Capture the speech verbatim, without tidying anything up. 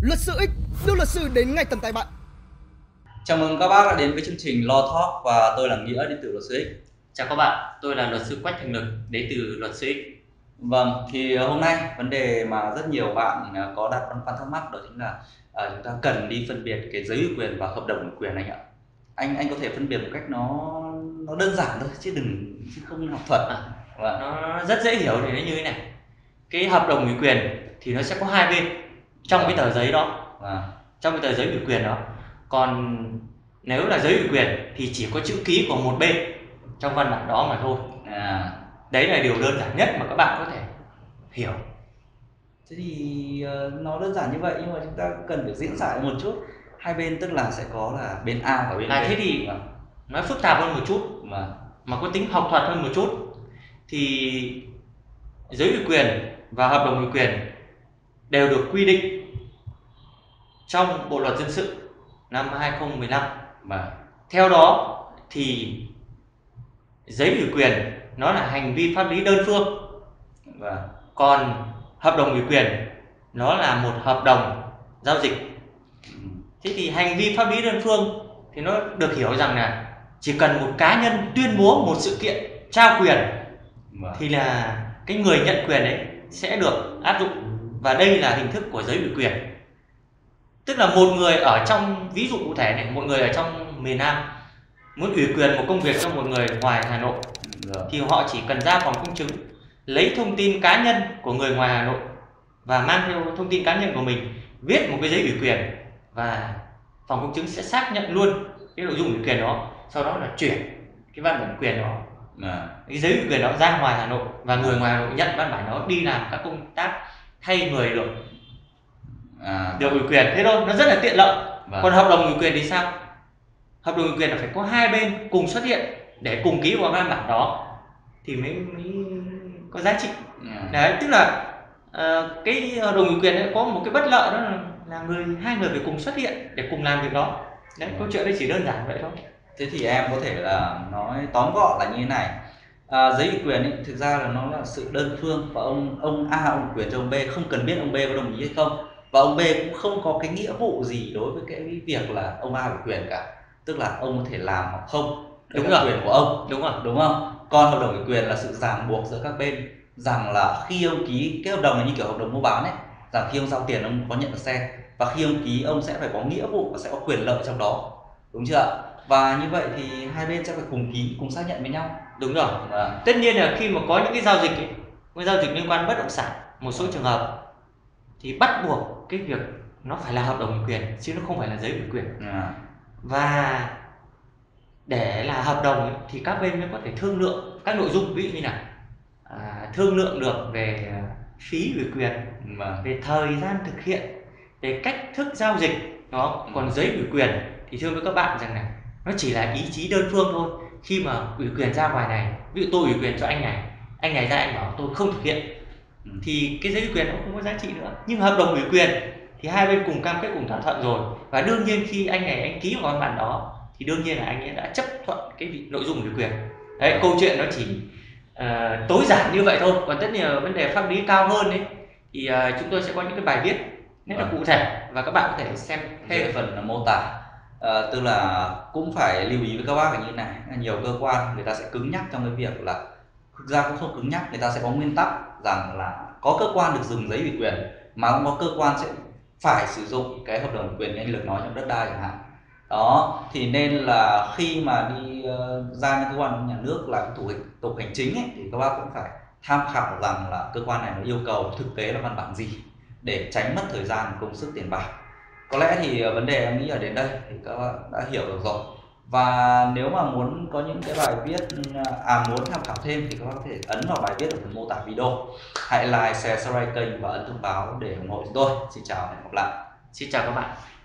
Luật sư X đưa luật sư đến ngay tầm tay bạn. Chào mừng các bác đã đến với chương trình Law Talk và tôi là Nghĩa đến từ luật sư X. Chào các bạn, tôi là luật sư Quách Thành Lực đến từ luật sư X. Vâng, thì hôm nay vấn đề mà rất nhiều bạn có đặt băn khoăn thắc mắc đó chính là uh, chúng ta cần đi phân biệt cái giấy ủy quyền và hợp đồng ủy quyền anh ạ. Anh anh có thể phân biệt một cách nó nó đơn giản thôi chứ đừng chứ không học thuật à. Vâng. Nó rất dễ hiểu thì nó như thế này. Cái hợp đồng ủy quyền thì nó sẽ có hai bên trong cái tờ giấy đó. Vâng. Trong cái tờ giấy ủy quyền đó. Còn nếu là giấy ủy quyền thì chỉ có chữ ký của một bên trong văn bản đó mà thôi. À. Đấy là điều đơn giản nhất mà các bạn có thể hiểu. Thế thì nó đơn giản như vậy nhưng mà chúng ta cần phải diễn giải một chút. Hai bên tức là sẽ có là bên A và bên B. À, thế thì à. Nói phức tạp hơn một chút mà mà có tính học thuật hơn một chút thì giấy ủy quyền và hợp đồng ủy quyền đều được quy định trong Bộ luật dân sự năm hai không một năm. Mà theo đó thì giấy ủy quyền nó là hành vi pháp lý đơn phương. Và còn hợp đồng ủy quyền nó là một hợp đồng giao dịch. Thế thì hành vi pháp lý đơn phương thì nó được hiểu rằng là chỉ cần một cá nhân tuyên bố một sự kiện trao quyền và thì là cái người nhận quyền ấy sẽ được áp dụng, và đây là hình thức của giấy ủy quyền. Tức là một người ở trong, ví dụ cụ thể này, một người ở trong miền Nam muốn ủy quyền một công việc cho một người ngoài Hà Nội thì họ chỉ cần ra phòng công chứng, lấy thông tin cá nhân của người ngoài Hà Nội và mang theo thông tin cá nhân của mình, viết một cái giấy ủy quyền và phòng công chứng sẽ xác nhận luôn cái nội dung ủy quyền đó, sau đó là chuyển cái văn bản quyền đó, à. cái giấy ủy quyền đó ra ngoài Hà Nội và người ngoài Hà Nội nhận văn bản đó đi làm các công tác thay người được à. được ủy quyền, thế thôi, nó rất là tiện lợi. Vâng. Còn hợp đồng ủy quyền thì sao? Hợp đồng ủy quyền là phải có hai bên cùng xuất hiện để cùng ký vào văn bản đó thì mới, mới có giá trị. À. Đấy, tức là uh, cái hợp đồng ủy quyền có một cái bất lợi đó là, là người hai người phải cùng xuất hiện để cùng làm việc đó. Đấy, à. câu chuyện đây chỉ đơn giản vậy thôi. Thế thì em có thể là nói tóm gọn là như thế này. À, giấy ủy quyền ấy, thực ra là nó là sự đơn phương và ông ông A ông quyền cho ông B, không cần biết ông B có đồng ý hay không, và ông B cũng không có cái nghĩa vụ gì đối với cái việc là ông A ủy quyền cả, tức là ông có thể làm hoặc không, đúng là quyền của ông, đúng rồi, đúng không? Còn hợp đồng ủy quyền là sự ràng buộc giữa các bên rằng là khi ông ký cái hợp đồng này, như kiểu hợp đồng mua bán ấy, rằng khi ông giao tiền ông có nhận được xe, và khi ông ký ông sẽ phải có nghĩa vụ và sẽ có quyền lợi trong đó, đúng chưa ạ? Và như vậy thì hai bên sẽ phải cùng ký, cùng xác nhận với nhau. Đúng rồi. À. Tất nhiên là khi mà có những cái giao dịch ấy, cái giao dịch liên quan bất động sản, một số trường hợp thì bắt buộc cái việc nó phải là hợp đồng ủy quyền chứ nó không phải là giấy ủy quyền. À. Và để là hợp đồng ấy, thì các bên mới có thể thương lượng các nội dung, ví dụ như là à, thương lượng được về phí ủy quyền, à. về thời gian thực hiện, về cách thức giao dịch đó. À. Còn giấy ủy quyền thì thưa với các bạn rằng này, nó chỉ là ý chí đơn phương thôi. Khi mà ủy quyền ra ngoài này, ví dụ tôi ủy quyền cho anh này, anh này ra anh bảo tôi không thực hiện ừ. thì cái giấy ủy quyền nó không có giá trị nữa. Nhưng hợp đồng ủy quyền thì hai bên cùng cam kết, cùng thỏa thuận rồi, và đương nhiên khi anh này anh ký vào văn bản đó thì đương nhiên là anh ấy đã chấp thuận cái nội dung ủy quyền. Đấy, câu chuyện nó chỉ uh, tối giản như vậy thôi. Còn tất nhiên là vấn đề pháp lý cao hơn ấy, thì uh, chúng tôi sẽ có những cái bài viết rất là cụ thể và các bạn có thể xem thêm phần là mô tả. À, tức là cũng phải lưu ý với các bác là như thế này, nhiều cơ quan người ta sẽ cứng nhắc trong cái việc là, thực ra cũng không cứng nhắc, người ta sẽ có nguyên tắc rằng là có cơ quan được dùng giấy ủy quyền mà cũng có cơ quan sẽ phải sử dụng cái hợp đồng ủy quyền như anh Lực nói trong đất đai chẳng hạn đó. Thì nên là khi mà đi uh, ra những cơ quan nhà nước là thủ tục, tục hành chính ấy, thì các bác cũng phải tham khảo rằng là cơ quan này nó yêu cầu thực tế là văn bản gì để tránh mất thời gian, công sức, tiền bạc. Có lẽ thì vấn đề em nghĩ là đến đây thì các bạn đã hiểu được rồi. Và nếu mà muốn có những cái bài viết, à muốn tham khảo thêm thì các bạn có thể ấn vào bài viết ở phần mô tả video. Hãy like, share, subscribe kênh và ấn thông báo để ủng hộ chúng tôi. Xin chào và hẹn gặp lại. Xin chào các bạn.